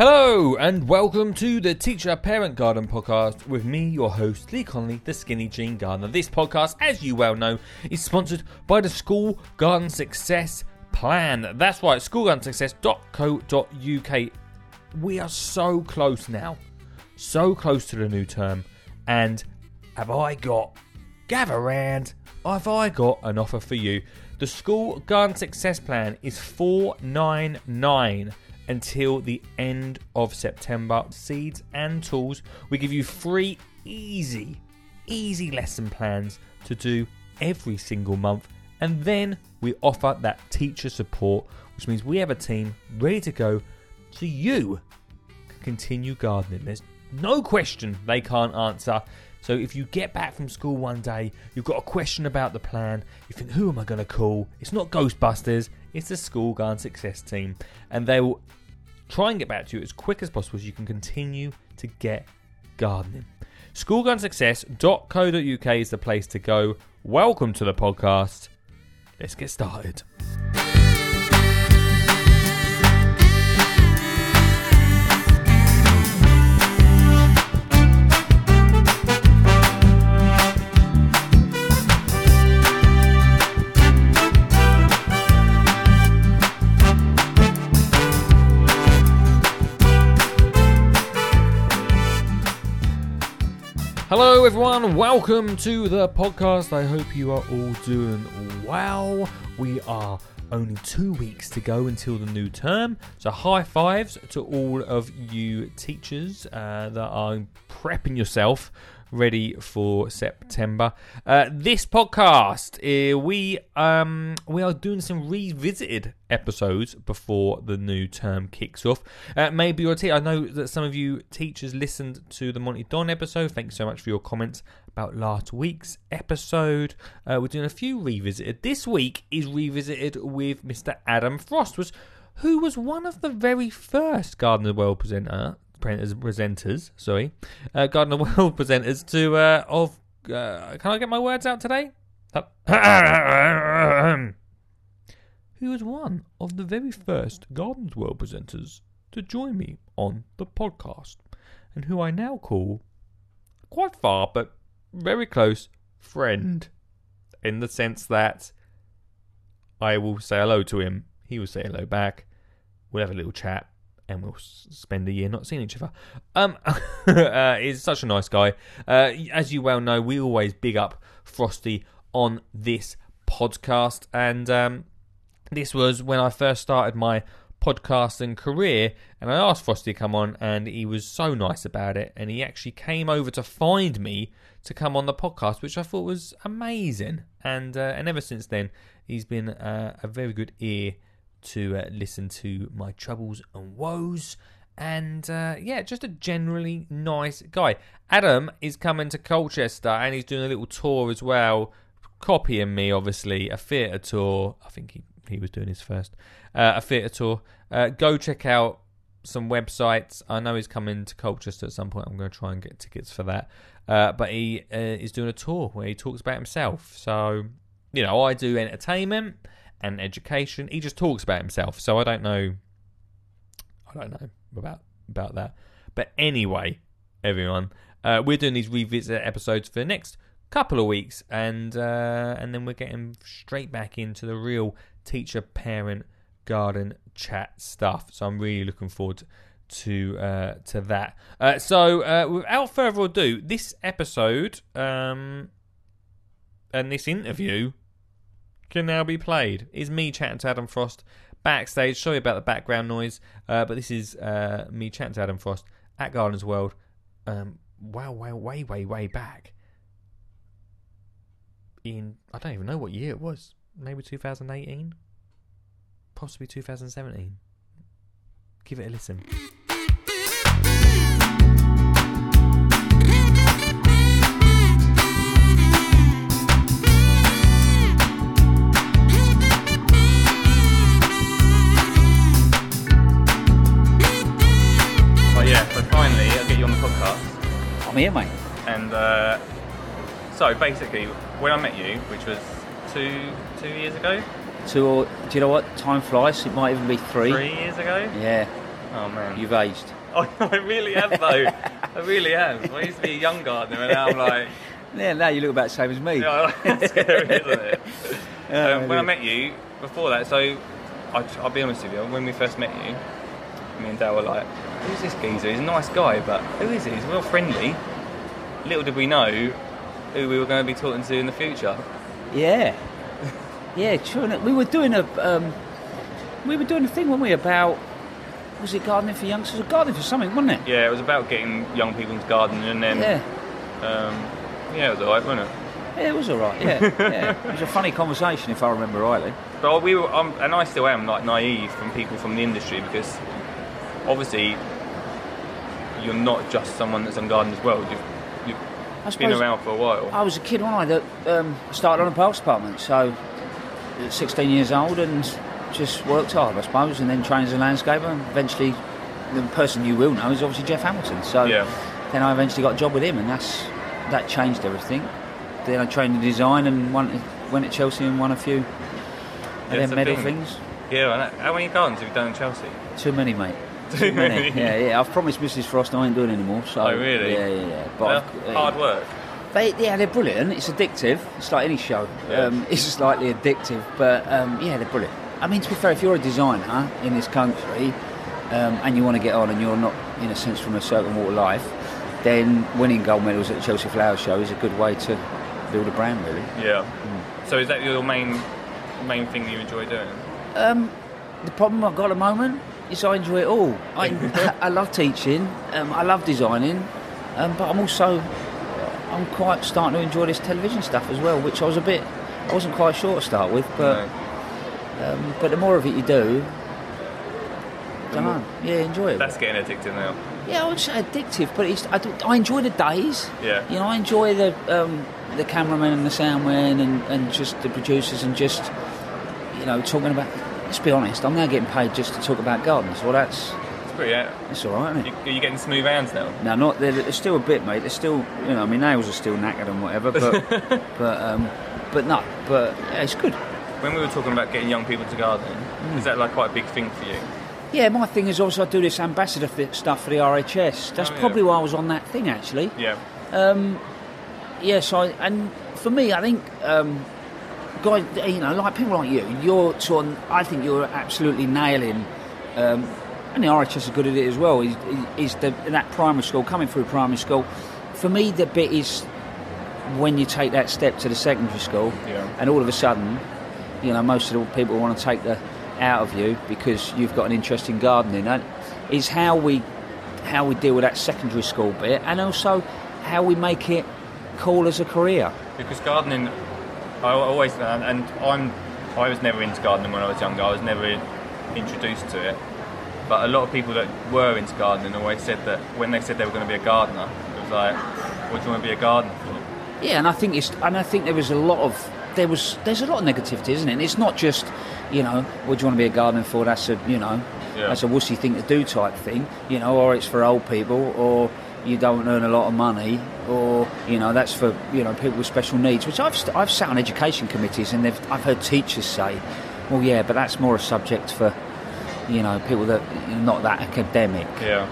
Hello and welcome to the Teacher Parent Garden Podcast with me, your host, Lee Conley, the Skinny Jean Gardener. This podcast, as you well know, is sponsored by the School Garden Success Plan. That's right, schoolgardensuccess.co.uk. We are so close now, so close to the new term, and have I got an offer for you. The School Garden Success Plan is $4.99. until the end of September. Seeds and tools. We give you free, easy lesson plans to do every single month. And then we offer that teacher support, which means we have a team ready to go so you can continue gardening. There's no question they can't answer. So if you get back from school one day, you've got a question about the plan, you think, who am I going to call? It's not Ghostbusters, it's the School Garden Success team. And they will try and get back to you as quick as possible so you can continue to get gardening. Schoolgardensuccess.co.uk is the place to go. Welcome to the podcast. Let's get started. Hello everyone, welcome to the podcast. I hope you are all doing well. We are only 2 weeks to go until the new term, so high fives to all of you teachers that are prepping yourself ready for September. This podcast, we are doing some revisited episodes before the new term kicks off. Maybe your I know that some of you teachers listened to the Monty Don episode. Thanks so much for your comments about last week's episode. We're doing a few revisited. This week is revisited with Mr. Adam Frost, who was one of the very first Gardeners' World Gardeners' World presenters to can I get my words out today? He was one of the very first Gardeners' World presenters to join me on the podcast, and who I now call quite far but very close friend, in the sense that I will say hello to him, he will say hello back, we'll have a little chat, and we'll spend a year not seeing each other. He's such a nice guy. As you well know, we always big up Frosty on this podcast. And this was when I first started my podcasting career. And I asked Frosty to come on, and he was so nice about it. And he actually came over to find me to come on the podcast, which I thought was amazing. And ever since then, he's been a very good ear to listen to my troubles and woes, and just a generally nice guy. Adam is coming to Colchester, and he's doing a little tour as well, copying me, obviously, a theatre tour. I think he was doing his first, a theatre tour. Go check out some websites. I know he's coming to Colchester at some point. I'm going to try and get tickets for that, but he is doing a tour where he talks about himself. So, you know, I do entertainment and education. He just talks about himself, so I don't know about that. But anyway, everyone, we're doing these revisit episodes for the next couple of weeks, and then we're getting straight back into the real teacher, parent, garden chat stuff. So I'm really looking forward to that. So without further ado, this episode and this interview can now be played. It's me chatting to Adam Frost backstage. Sorry about the background noise, but this is me chatting to Adam Frost at Gardeners' World. Way back in, I don't even know what year it was. Maybe 2018, possibly 2017. Give it a listen. I'm here, mate. And so basically, when I met you, which was two years ago. Two, or do you know what? Time flies. It might even be three. 3 years ago. Yeah. Oh man, you've aged. Oh, I really have though. I really have. I used to be a young gardener, and now I'm like. Yeah, now you look about the same as me. Yeah, it's scary, isn't it? When I met you before that, so I'll be honest with you. When we first met you, me and Dale were like, "Who's this geezer? He's a nice guy, but who is he? He's real friendly." Little did we know who we were going to be talking to in the future. Yeah, yeah, true. We were doing a thing, weren't we, about. Was it gardening for youngsters? It was gardening for something, wasn't it? Yeah, it was about getting young people into gardening, and then it was alright, wasn't it? Yeah, it was alright. Yeah, yeah. It was a funny conversation, if I remember rightly. But we were, and I still am, like naive from people from the industry, because obviously you're not just someone that's on Gardeners' World. You've been around for a while. I was a kid, wasn't I? That started on a parks department, so 16 years old, and. Just worked hard, I suppose, and then trained as a landscaper, and eventually the person you will know is obviously Jeff Hamilton, so yeah. Then I eventually got a job with him, and that changed everything. Then I trained in design and went to Chelsea and won a few medal things. Yeah, and how many gardens have you done in Chelsea? Too many, mate. Too many? Yeah, I've promised Mrs. Frost I ain't doing any more, so... Oh, really? Yeah. But hard work? They're brilliant, it's addictive, it's like any show, yeah. It's slightly addictive, but they're brilliant. I mean, to be fair, if you're a designer in this country and you want to get on and you're not, in a sense, from a certain walk of life, then winning gold medals at the Chelsea Flower Show is a good way to build a brand, really. Yeah. Mm. So is that your main thing that you enjoy doing? The problem I've got at the moment is I enjoy it all. I love teaching, I love designing, but I'm quite starting to enjoy this television stuff as well, which I wasn't quite sure to start with, but... No. But the more of it you do, I don't know. Yeah, enjoy it. That's getting addictive now. Yeah, I wouldn't say addictive, but I enjoy the days. Yeah. You know, I enjoy the cameraman and the soundman and just the producers and just, you know, talking about... Let's be honest, I'm now getting paid just to talk about gardens. Well, that's... It's pretty... It's all right, isn't it? Are you getting smooth hands now? No, not... There's still a bit, mate. There's still... You know, I mean, nails are still knackered and whatever, but... But yeah, it's good. When we were talking about getting young people to gardening, is that like quite a big thing for you? Yeah, my thing is also I do this ambassador stuff for the RHS. That's probably why I was on that thing, actually. Yeah. And for me, I think, guys, you know, like people like you, I think you're absolutely nailing, and the RHS is good at it as well. Is that primary school coming through primary school? For me, the bit is when you take that step to the secondary school, and all of a sudden. You know, most of the people want to take that out of you because you've got an interest in gardening. That is how we deal with that secondary school bit, and also how we make it cool as a career. Because gardening, I always and I was never into gardening when I was younger. I was never introduced to it. But a lot of people that were into gardening always said that when they said they were going to be a gardener, it was like, "What do you want to be a gardener for?" Yeah, and I think there was a lot of. There's a lot of negativity, isn't it? It's not just, you know, what do you want to be a gardener for? That's a, you know, that's a wussy thing to do type thing, you know, or it's for old people, or you don't earn a lot of money, or, you know, that's for, you know, people with special needs, which I've sat on education committees and I've heard teachers say, well, yeah, but that's more a subject for, you know, people that are not that academic. Yeah.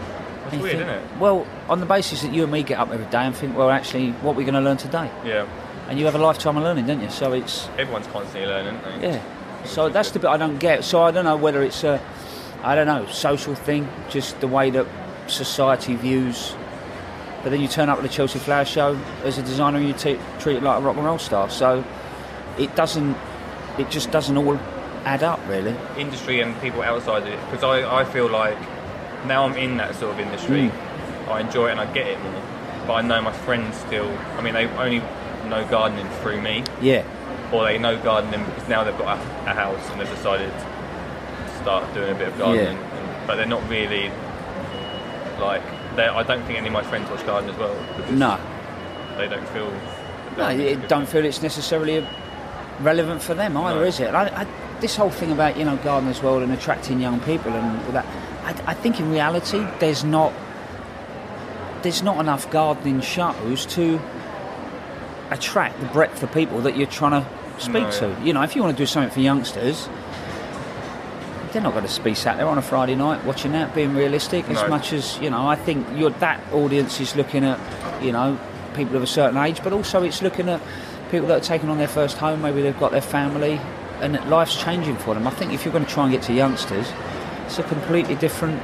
That's weird, isn't it? Well, on the basis that you and me get up every day and think, well, actually, what are we going to learn today? Yeah. And you have a lifetime of learning, don't you? So it's... Everyone's constantly learning, aren't they? Yeah. So that's the bit I don't get. So I don't know whether it's social thing, just the way that society views... But then you turn up at the Chelsea Flower Show as a designer and you treat it like a rock and roll star. So it doesn't... It just doesn't all add up, really. Industry and people outside it. Because I feel like now I'm in that sort of industry, I enjoy it and I get it more. But I know my friends still... I mean, they only... know gardening through me, or they know gardening because now they've got a house and they've decided to start doing a bit of gardening, but they're not really like, I don't think any of my friends watch Garden as well, because they don't feel feel it's necessarily relevant for them either, is it? I this whole thing about, you know, Garden as well and attracting young people and all that, I think in reality there's not enough gardening shows to attract the breadth of people that you're trying to speak to. You know, if you want to do something for youngsters, they're not going to be sat there on a Friday night watching that, being realistic, as much as, you know, I think that audience is looking at, you know, people of a certain age, but also it's looking at people that are taking on their first home, maybe they've got their family, and life's changing for them. I think if you're going to try and get to youngsters, it's a completely different,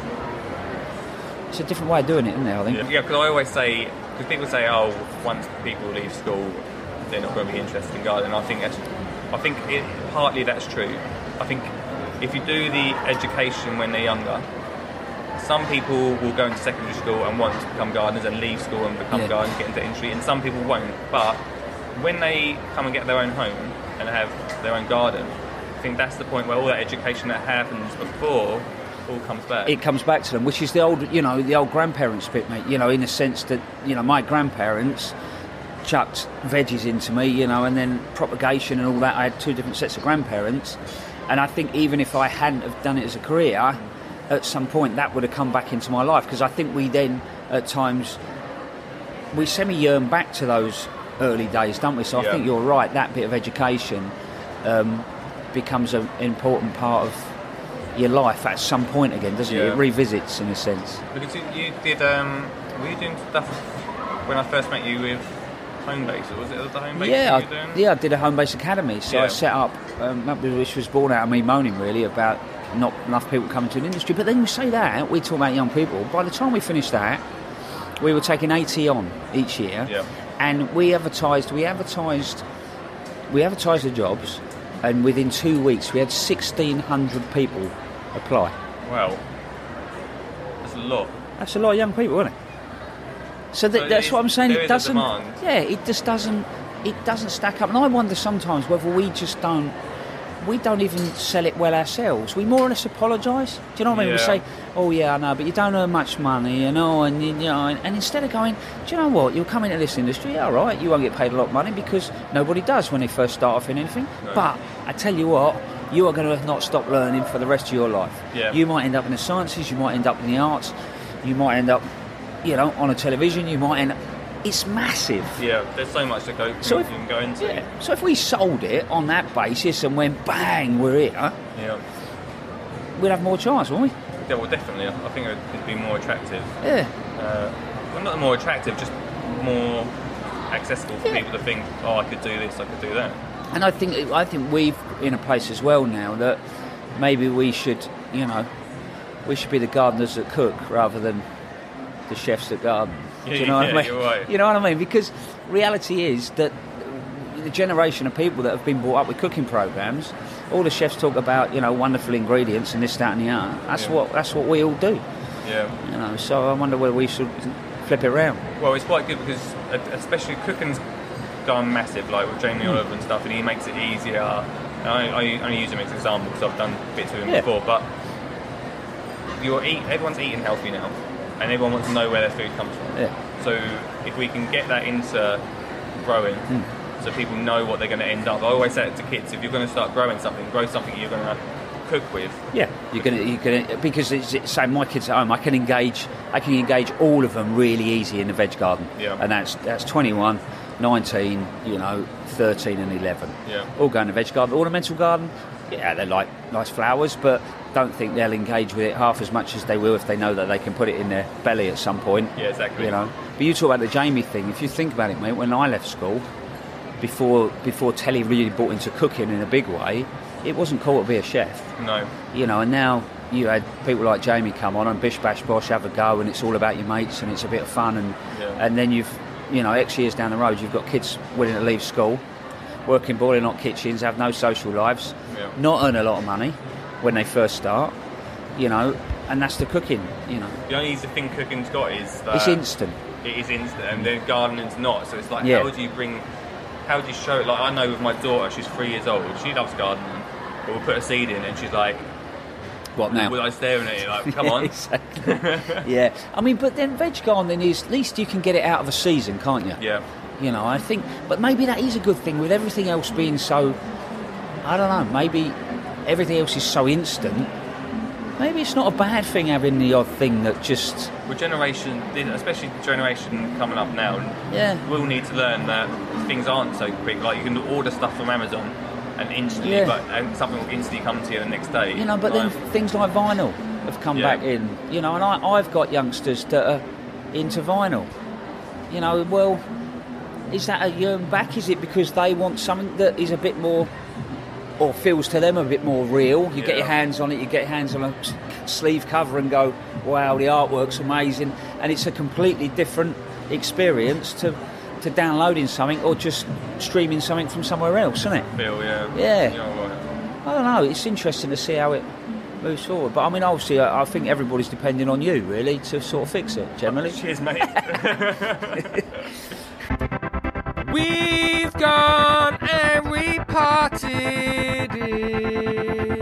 it's a different way of doing it, isn't it, I think? Yeah, because I always say, because people say, oh, once people leave school, they're not going to be interested in gardening. I think partly that's true. I think if you do the education when they're younger, some people will go into secondary school and want to become gardeners and leave school and become gardeners, get into industry, and some people won't. But when they come and get their own home and have their own garden, I think that's the point where all that education that happens before all comes back. It comes back to them, which is the old, you know, the old grandparents bit, mate. You know, in a sense that, you know, my grandparents chucked veggies into me, you know, and then propagation and all that. I had two different sets of grandparents, and I think even if I hadn't have done it as a career, at some point that would have come back into my life, because I think we then at times we semi-yearn back to those early days, don't we? So I think you're right, that bit of education becomes an important part of your life at some point again, doesn't it? It revisits in a sense. Because you did were you doing stuff when I first met you with Homebase, or was it the Homebase you were doing? Yeah, I did a Homebase academy, so I set up, which was born out of me moaning really about not enough people coming to the industry. But then you say that, we talk about young people, by the time we finished that, we were taking 80 on each year, and we advertised the jobs, and within 2 weeks we had 1,600 people apply. Wow, that's a lot. That's a lot of young people, isn't it? So that's what I'm saying. It doesn't. Yeah, it just doesn't. It doesn't stack up. And I wonder sometimes whether we just don't. We don't even sell it well ourselves. We more or less apologise. Do you know what I mean? We say, "Oh yeah, I know, but you don't earn much money," and you know. And instead of going, "Do you know what? You'll come into this industry, all right. You won't get paid a lot of money because nobody does when they first start off in anything." No. But I tell you what, you are going to not stop learning for the rest of your life. Yeah. You might end up in the sciences. You might end up in the arts. You might end up, you know, on a television, you might, and it's massive. Yeah, there's so much to go, so if, you can go into. Yeah, so if we sold it on that basis and went bang, we're here, we'd have more chance, wouldn't we? Yeah, well, definitely. I think it'd be more attractive. Yeah. Well, not more attractive, just more accessible for people to think, oh, I could do this, I could do that. And I think we're in a place as well now that maybe we should, you know, we should be the gardeners that cook rather than the chefs that garden. Do you know what I mean? You're right. You know what I mean? Because reality is that the generation of people that have been brought up with cooking programs, all the chefs talk about, you know, wonderful ingredients and this, that, and the other. That's what we all do. Yeah. You know, so I wonder whether we should flip it around. Well, it's quite good because, especially cooking's gone massive, like with Jamie Oliver and stuff, and he makes it easier. And I only use him as an example because I've done bits with him before, but everyone's eating healthy now. And everyone wants to know where their food comes from. Yeah. So if we can get that into growing, so people know what they're going to end up. I always say it to kids: if you're going to start growing something, grow something you're going to cook with. Yeah, you're going to because it's so. My kids at home, I can engage all of them really easy in the veg garden. Yeah. And that's 21, 19, you know, 13 and 11. Yeah. All going to veg garden, ornamental garden. Yeah, they like nice flowers, but don't think they'll engage with it half as much as they will if they know that they can put it in their belly at some point. Yeah, exactly. You know, but you talk about the Jamie thing. If you think about it, mate, when I left school, before telly really bought into cooking in a big way, it wasn't cool to be a chef. No. You know, and now you had people like Jamie come on and bish bash bosh, have a go, and it's all about your mates and it's a bit of fun, and then you've, you know, X years down the road, you've got kids willing to leave school, work in boiling hot kitchens, have no social lives, not earn a lot of money when they first start, you know, and that's the cooking, you know. The only easy thing cooking's got is that it's instant. It is instant, and then gardening's not. So it's like, how do you show it? Like, I know with my daughter, she's 3 years old, she loves gardening, but we'll put a seed in and she's like, what now? Well, I was staring at you like, come on. Yeah, I mean, but then veg gardening is, at least you can get it out of a season, can't you? Yeah. You know, I think, but maybe that is a good thing with everything else being so, I don't know, maybe everything else is so instant. Maybe it's not a bad thing having the odd thing that just... Well, generation, especially the generation coming up now, will need to learn that things aren't so quick. Like, you can order stuff from Amazon and instantly, yeah. And something will instantly come to you the next day. You know, but then things like vinyl have come yeah. back in. You know, and I've got youngsters that are into vinyl. You know, well, is that a yearn back? Is it because they want something that is a bit more, or feels to them a bit more real? You yeah. get your hands on it, you get your hands on a sleeve cover and go, wow, the artwork's amazing. And it's a completely different experience to downloading something or just streaming something from somewhere else, isn't it? Feel, yeah. Yeah. You know, like, I don't know, it's interesting to see how it moves forward. But I mean, obviously, I think everybody's depending on you, really, to sort of fix it, generally. Cheers, mate. We've gone and we parted it.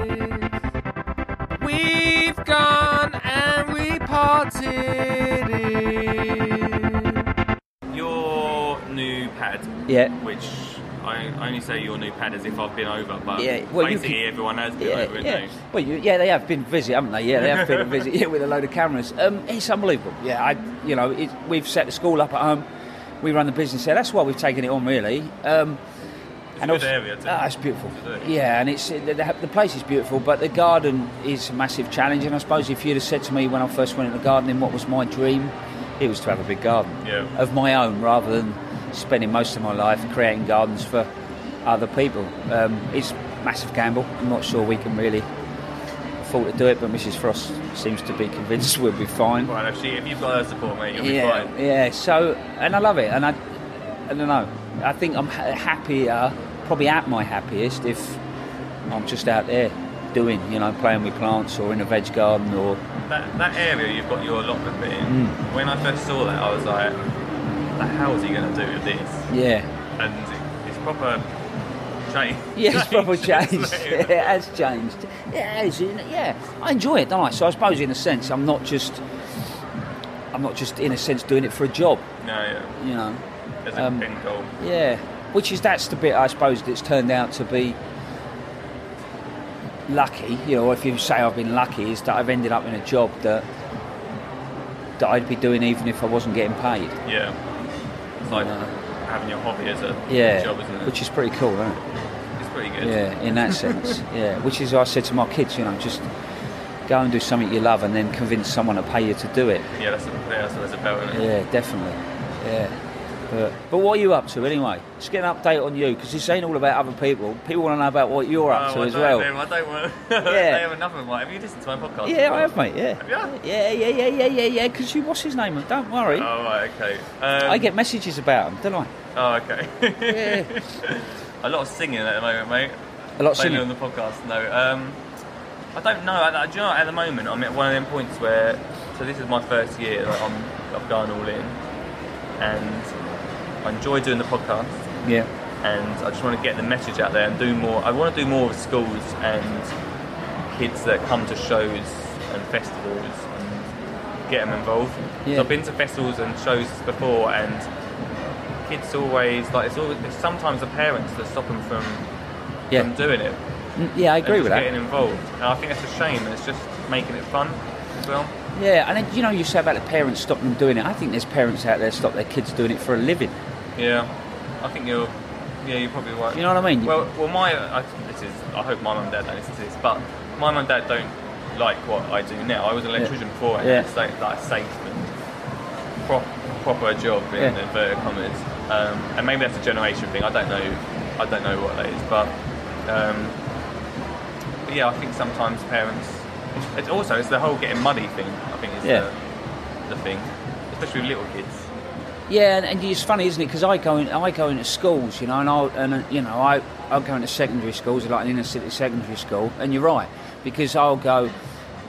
We've gone and we parted it. Your new pad. Yeah. Which I only say your new pad as if I've been over, but yeah. Well, basically everyone has been yeah, over it. Yeah. Well, they have been busy, haven't they? Yeah, they have been busy yeah, with a load of cameras. It's unbelievable. Yeah, we've set the school up at home. We run the business there. That's why we've taken it on, really. It's a good area, too. It's beautiful. Yeah, and it's the place is beautiful, but the garden is a massive challenge. And I suppose if you'd have said to me when I first went into gardening, what was my dream? It was to have a big garden yeah. of my own, rather than spending most of my life creating gardens for other people. It's a massive gamble. I'm not sure we can really afford to do it, but Mrs. Frost seems to be convinced we'll be fine. Right, actually, if you've got her support, mate, you'll yeah, be fine. Yeah, so, and I love it, and I don't know, I think I'm happier, probably at my happiest, if I'm just out there doing, you know, playing with plants or in a veg garden or... That area you've got your allotment bit in, when I first saw that, I was like, what the hell is he going to do with this? Yeah. And it's proper... Change. Yeah, it's probably changed. It has changed. Yeah, I enjoy it, don't I? So I suppose in a sense, I'm not just in a sense doing it for a job. No, yeah. You know, as a end goal. Yeah, that's the bit I suppose that's turned out to be lucky. You know, if you say I've been lucky, is that I've ended up in a job that I'd be doing even if I wasn't getting paid. Yeah. It's like having your hobby as a job, isn't it? Which is pretty cool, isn't it? It's pretty good. Yeah, in that sense. Yeah, which is I said to my kids, you know, just go and do something you love, and then convince someone to pay you to do it. Yeah, that's what it's about, isn't it? Yeah, definitely. Yeah. But what are you up to anyway? Just get an update on you, because this ain't all about other people. People want to know about what you're up to as well. I don't want to. Yeah. They have enough of mine. Have you listened to my podcast? Yeah, before? I have, mate. Yeah. Have you? Yeah. Because you watch his name. Don't worry. Oh, right, okay. I get messages about him, don't I? Oh, okay. Yeah. A lot of singing at the moment, mate. A lot of singing on the podcast. No, I don't know. Do you know, at the moment I'm at one of them points where. So this is my first year. Like, I've gone all in, and. I enjoy doing the podcast, yeah, and I just want to get the message out there and do more. I want to do more with schools and kids that come to shows and festivals and get them involved. Yeah. So I've been to festivals and shows before, and kids always it's sometimes the parents that stop them from doing it. Yeah, I agree with that. Getting involved, and I think that's a shame. It's just making it fun as well. Yeah, and then, you know, you say about the parents stopping them doing it. I think there's parents out there that stop their kids doing it for a living. Yeah, I think you're probably right. You know what I mean? Well, I hope my mum and dad don't listen to this, but my mum and dad don't like what I do now. I was an electrician before, and it's like a safe and proper job in inverted commas. And maybe that's a generation thing. I don't know what that is, but yeah, I think sometimes parents. It's the whole getting muddy thing, I think, is the thing, especially with little kids. Yeah, and it's funny, isn't it? Because I go into schools, you know, and I go into secondary schools, like an inner city secondary school, and you're right, because I'll go.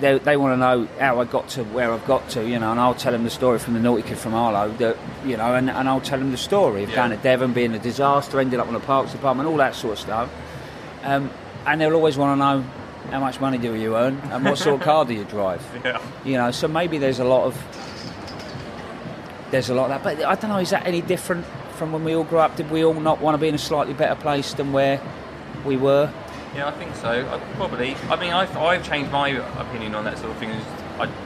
They want to know how I got to where I've got to, you know, and I'll tell them the story from the naughty kid from Harlow, that, you know, and I'll tell them the story of going to Devon, being a disaster, ended up on the parks department, all that sort of stuff, and they'll always want to know. How much money do you earn, and what sort of car do you drive? Yeah. You know, so maybe there's a lot of that. But I don't know, is that any different from when we all grew up? Did we all not want to be in a slightly better place than where we were? Yeah, I think so. Probably. I mean, I've changed my opinion on that sort of thing.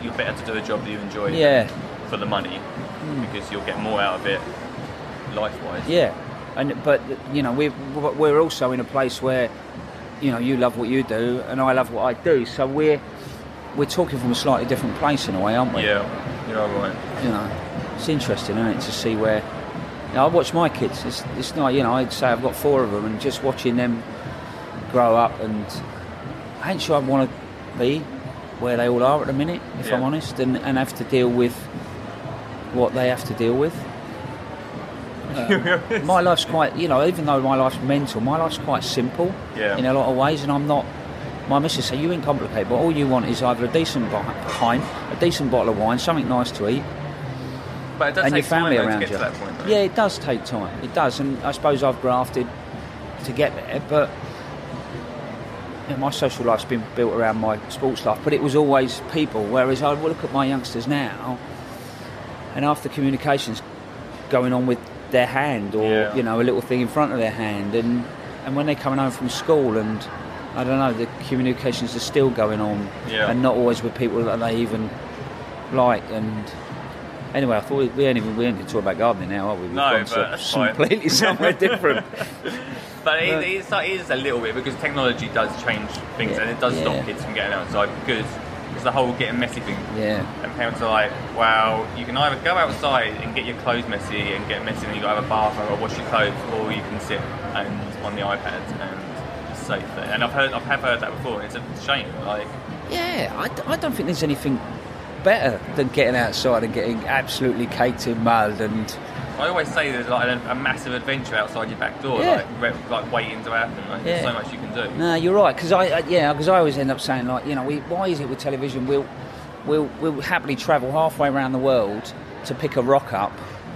You're better to do a job that you enjoy for the money, because you'll get more out of it life-wise. Yeah. But you know, we're also in a place where, you know, you love what you do and I love what I do, so we're talking from a slightly different place in a way, aren't we? Yeah, you're right. You know, it's interesting, isn't it, to see where. You know, I watch my kids. It's not, you know, I'd say I've got four of them, and just watching them grow up, and I ain't sure I want to be where they all are at the minute, if I'm honest, and have to deal with what they have to deal with. My life's quite, you know, even though my life's mental, my life's quite simple in a lot of ways, and I'm not. My missus said, you ain't complicated, but all you want is either a decent bottle of wine, something nice to eat, but it does and take your family time around to get you. To that point, though. Yeah, it does take time. It does, and I suppose I've grafted to get there, but you know, my social life's been built around my sports life, but it was always people, whereas I look at my youngsters now, and after communication's going on with their hand or, you know, a little thing in front of their hand, and when they're coming home from school and... I don't know, the communications are still going on and not always with people that they even like. And anyway, I thought we ain't talking about gardening now, are we? We've no, but completely somewhere different. But it is a little bit, because technology does change things and it does stop kids from getting outside, because it's the whole getting messy thing. Yeah. And parents are like, well, you can either go outside and get your clothes messy and get messy and you've got to have a bath or wash your clothes, or you can sit and on the iPad and safe thing. And I've heard that before. It's a shame. Like, yeah, I don't think there's anything better than getting outside and getting absolutely caked in mud. And I always say there's like a massive adventure outside your back door, like waiting to happen. Like, there's so much you can do. No, you're right. Because I always end up saying, like, you know, why is it with television we'll happily travel halfway around the world to pick a rock up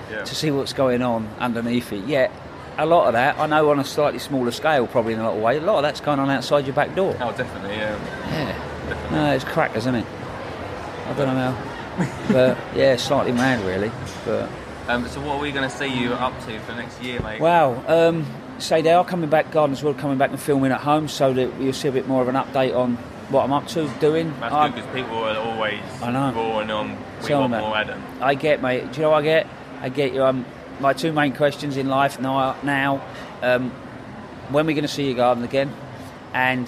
to see what's going on underneath it. Yeah. A lot of that, I know, on a slightly smaller scale, probably in a lot of ways. A lot of that's going on outside your back door. Oh, definitely, yeah. Definitely. No, it's crack, isn't it? I don't know how. But yeah, slightly mad, really. But so, what are we going to see you up to for next year, mate? Well, they are coming back. Gardeners' World coming back and filming at home, so that you'll see a bit more of an update on what I'm up to doing. That's good, because people are always boring on. We want more, Adam. I get, mate. Do you know what I get? I get you. My two main questions in life now, when we're going to see your garden again, and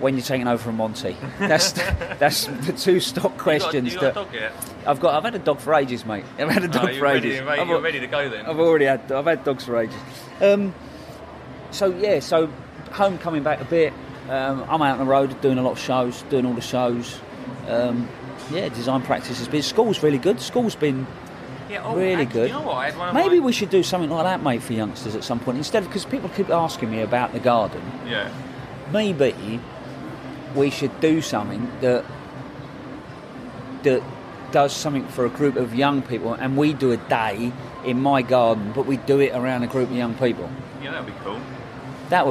when you're taking over from Monty. That's the two stock questions. You got a dog yet? I've had a dog for ages, mate. I've had a dog for ages. You're ready to go then? I've had dogs for ages. So home coming back a bit. I'm out on the road doing a lot of shows, doing all the shows. Design practice has been. School's really good. School's been. Yeah, really good. You know what? Maybe we should do something like that, mate, for youngsters at some point. Instead, because people keep asking me about the garden. Yeah. Maybe we should do something that does something for a group of young people, and we do a day in my garden, but we do it around a group of young people. Yeah, that'd be cool. That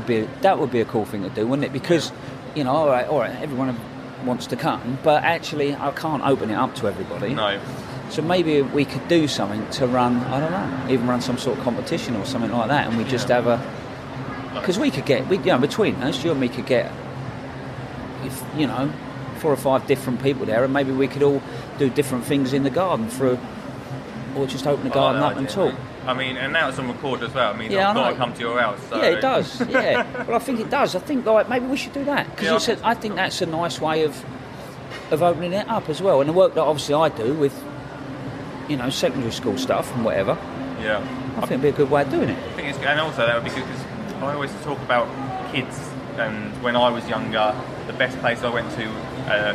would be a cool thing to do, wouldn't it? Because you know, all right, everyone wants to come, but actually, I can't open it up to everybody. No. So maybe we could do something to run, I don't know, even run some sort of competition or something like that, and we just have a... Because we could get, you know, between us, you and me could get, if you know, 4 or 5 different people there, and maybe we could all do different things in the garden through, or just open the garden up and talk. I mean, and now it's on record as well. I mean, I've got to come to your house. So. Yeah, it does, yeah. Well, I think it does. I think, like, maybe we should do that. Because I think that's a nice way of opening it up as well. And the work that obviously I do with... you know, secondary school stuff and whatever. Yeah, I think it'd be a good way of doing it. I think it's good, and also that would be good because I always talk about kids, and when I was younger, the best place I went to,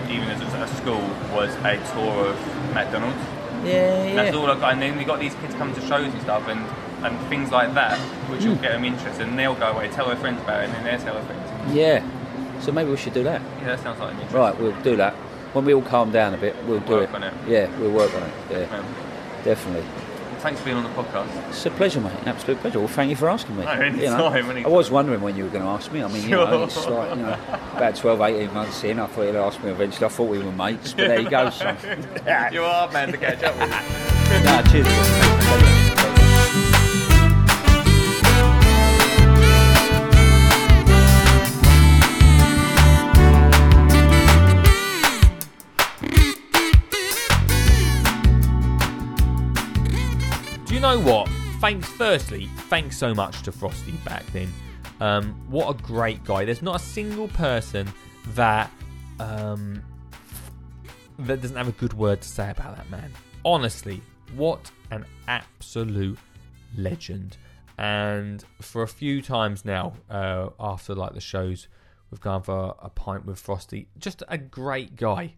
even as a school, was a tour of McDonald's. Yeah. That's all I got, and then we got these kids coming to shows and stuff, and things like that, which will get them interested, and they'll go away, tell their friends about it, and then they'll tell their friends. Yeah. So maybe we should do that. Yeah, that sounds like an interesting. Right, we'll do that. When we all calm down a bit, we'll do it. On it. Yeah, we'll work on it. Yeah, definitely. Well, thanks for being on the podcast. It's a pleasure, mate. An absolute pleasure. Well, thank you for asking me. No, anytime. I was wondering when you were going to ask me. I mean, you know, it's like, you know, about 12, 18 months in, I thought you'd ask me eventually. I thought we were mates, but there you go, son. You are a man to catch up with. Nah, cheers. Thanks. You know what? Firstly, thanks so much to Frosty back then. What a great guy. There's not a single person that doesn't have a good word to say about that man. Honestly, what an absolute legend. And for a few times now, after like the shows, we've gone for a pint with Frosty. Just a great guy.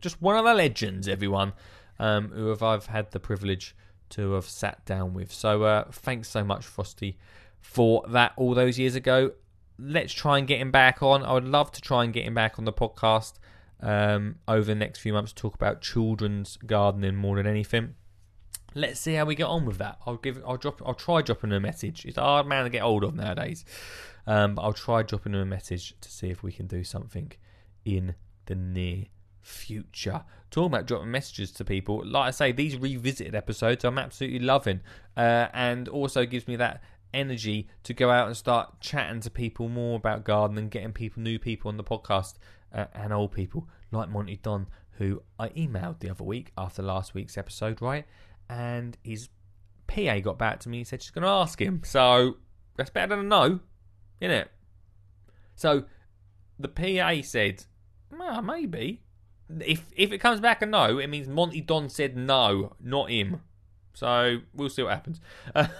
Just one of the legends, everyone, who I've had the privilege to have sat down with. So thanks so much, Frosty, for that all those years ago. Let's try and get him back on. I would love to try and get him back on the podcast over the next few months to talk about children's gardening more than anything. Let's see how we get on with that. I'll try dropping him a message. It's a hard man to get hold of nowadays. But I'll try dropping him a message to see if we can do something in the near future. Talking about dropping messages to people, like I say, these revisited episodes I'm absolutely loving, and also gives me that energy to go out and start chatting to people more about gardening, getting new people on the podcast, and old people like Monty Don, who I emailed the other week after last week's episode, right? And his PA got back to me and said she's going to ask him. So that's better than a no, isn't it? So the PA said, well, maybe. If it comes back a no, it means Monty Don said no, not him. So we'll see what happens. But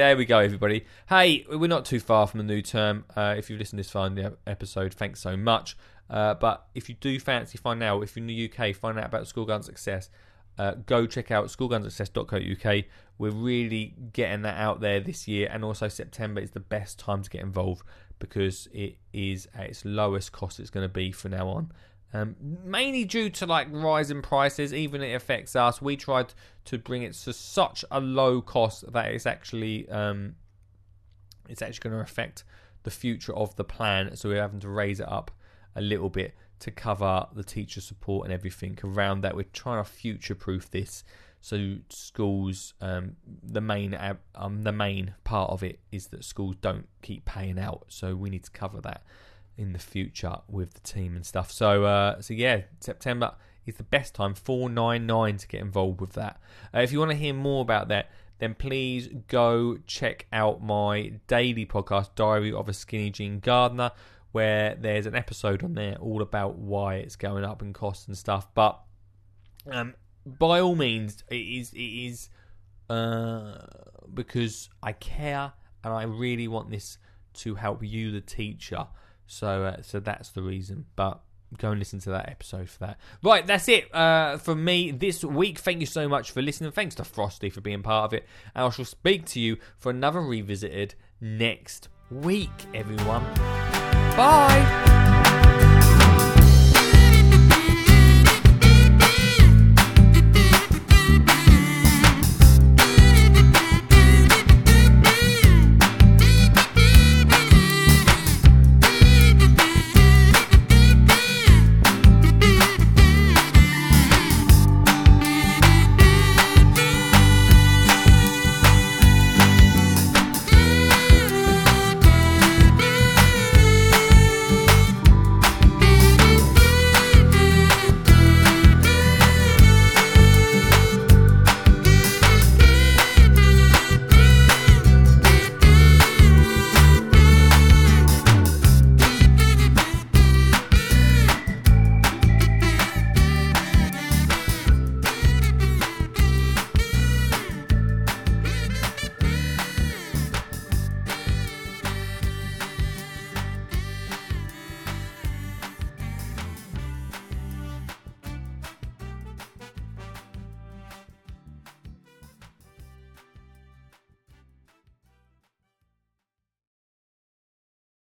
there we go, everybody. Hey, we're not too far from the new term. If you've listened this far in the episode, thanks so much. But if you do fancy find out, if you're in the UK, find out about School Garden Success, go check out schoolgardensuccess.co.uk. We're really getting that out there this year, and also September is the best time to get involved because it is at its lowest cost it's going to be from now on. Mainly due to like rising prices, even it affects us. We tried to bring it to such a low cost that it's actually going to affect the future of the plan. So we're having to raise it up a little bit to cover the teacher support and everything around that. We're trying to future-proof this so schools, the main part of it is that schools don't keep paying out. So we need to cover that in the future with the team and stuff. So, so yeah, September is the best time, $4.99 to get involved with that. If you want to hear more about that, then please go check out my daily podcast, Diary of a Skinny Jean Gardener, where there's an episode on there all about why it's going up in costs and stuff. But by all means, it is because I care and I really want this to help you, the teacher. So that's the reason. But go and listen to that episode for that. Right, that's it from me this week. Thank you so much for listening. Thanks to Frosty for being part of it. And I shall speak to you for another Revisited next week, everyone. Bye!